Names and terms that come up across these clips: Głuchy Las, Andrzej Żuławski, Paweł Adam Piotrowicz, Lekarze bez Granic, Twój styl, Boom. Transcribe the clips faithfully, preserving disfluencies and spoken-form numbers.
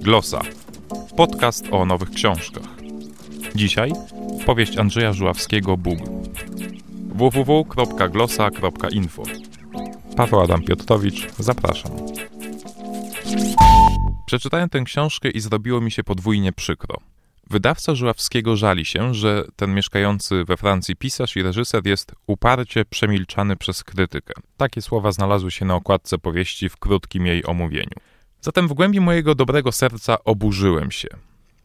Glosa. Podcast o nowych książkach. Dzisiaj powieść Andrzeja Żuławskiego Boom. w w w kropka glosa kropka info. Paweł Adam Piotrowicz, zapraszam. Przeczytałem tę książkę i zrobiło mi się podwójnie przykro. Wydawca Żuławskiego żali się, że ten mieszkający we Francji pisarz i reżyser jest uparcie przemilczany przez krytykę. Takie słowa znalazły się na okładce powieści w krótkim jej omówieniu. Zatem w głębi mojego dobrego serca oburzyłem się.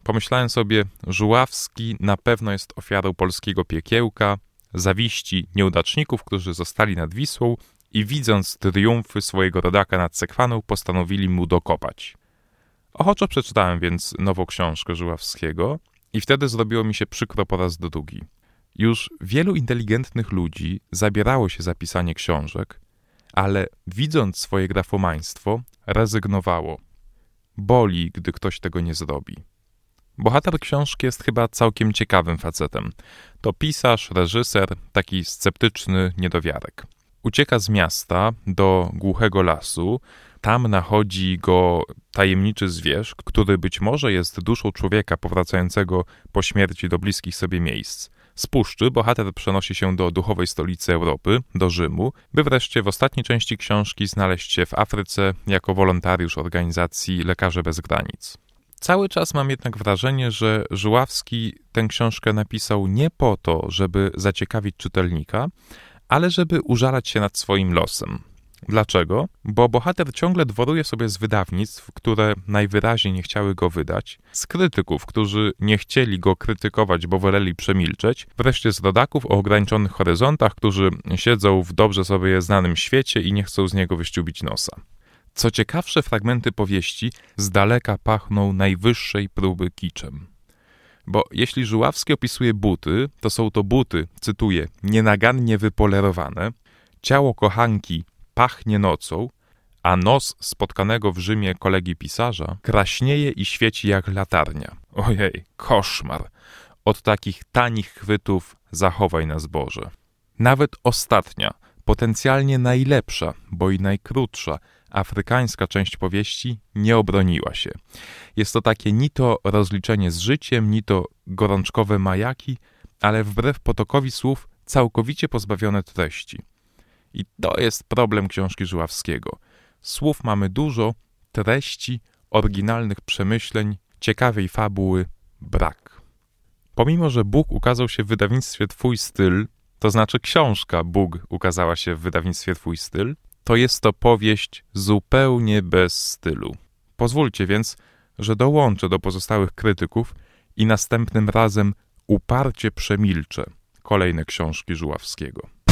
Pomyślałem sobie, Żuławski na pewno jest ofiarą polskiego piekiełka, zawiści nieudaczników, którzy zostali nad Wisłą i widząc triumfy swojego rodaka nad Sekwaną postanowili mu dokopać. Ochoczo przeczytałem więc nową książkę Żuławskiego i wtedy zrobiło mi się przykro po raz drugi. Już wielu inteligentnych ludzi zabierało się za pisanie książek, ale widząc swoje grafomaństwo rezygnowało. Boli, gdy ktoś tego nie zrobi. Bohater książki jest chyba całkiem ciekawym facetem. To pisarz, reżyser, taki sceptyczny niedowiarek. Ucieka z miasta do Głuchego Lasu. Tam nachodzi go tajemniczy zwierz, który być może jest duszą człowieka powracającego po śmierci do bliskich sobie miejsc. Z puszczy bohater przenosi się do duchowej stolicy Europy, do Rzymu, by wreszcie w ostatniej części książki znaleźć się w Afryce jako wolontariusz organizacji Lekarze bez Granic. Cały czas mam jednak wrażenie, że Żuławski tę książkę napisał nie po to, żeby zaciekawić czytelnika, ale żeby użalać się nad swoim losem. Dlaczego? Bo bohater ciągle dworuje sobie z wydawnictw, które najwyraźniej nie chciały go wydać, z krytyków, którzy nie chcieli go krytykować, bo woleli przemilczeć, wreszcie z rodaków o ograniczonych horyzontach, którzy siedzą w dobrze sobie znanym świecie i nie chcą z niego wyściubić nosa. Co ciekawsze, fragmenty powieści z daleka pachną najwyższej próby kiczem. Bo jeśli Żuławski opisuje buty, to są to buty, cytuję, nienagannie wypolerowane, ciało kochanki pachnie nocą, a nos spotkanego w Rzymie kolegi pisarza kraśnieje i świeci jak latarnia. Ojej, koszmar! Od takich tanich chwytów zachowaj nas Boże. Nawet ostatnia, potencjalnie najlepsza, bo i najkrótsza, afrykańska część powieści nie obroniła się. Jest to takie ni to rozliczenie z życiem, ni to gorączkowe majaki, ale wbrew potokowi słów całkowicie pozbawione treści. I to jest problem książki Żuławskiego. Słów mamy dużo, treści, oryginalnych przemyśleń, ciekawej fabuły brak. Pomimo, że Bóg ukazał się w wydawnictwie Twój styl, to znaczy książka Bóg ukazała się w wydawnictwie Twój styl, to jest to powieść zupełnie bez stylu. Pozwólcie więc, że dołączę do pozostałych krytyków i następnym razem uparcie przemilczę kolejne książki Żuławskiego.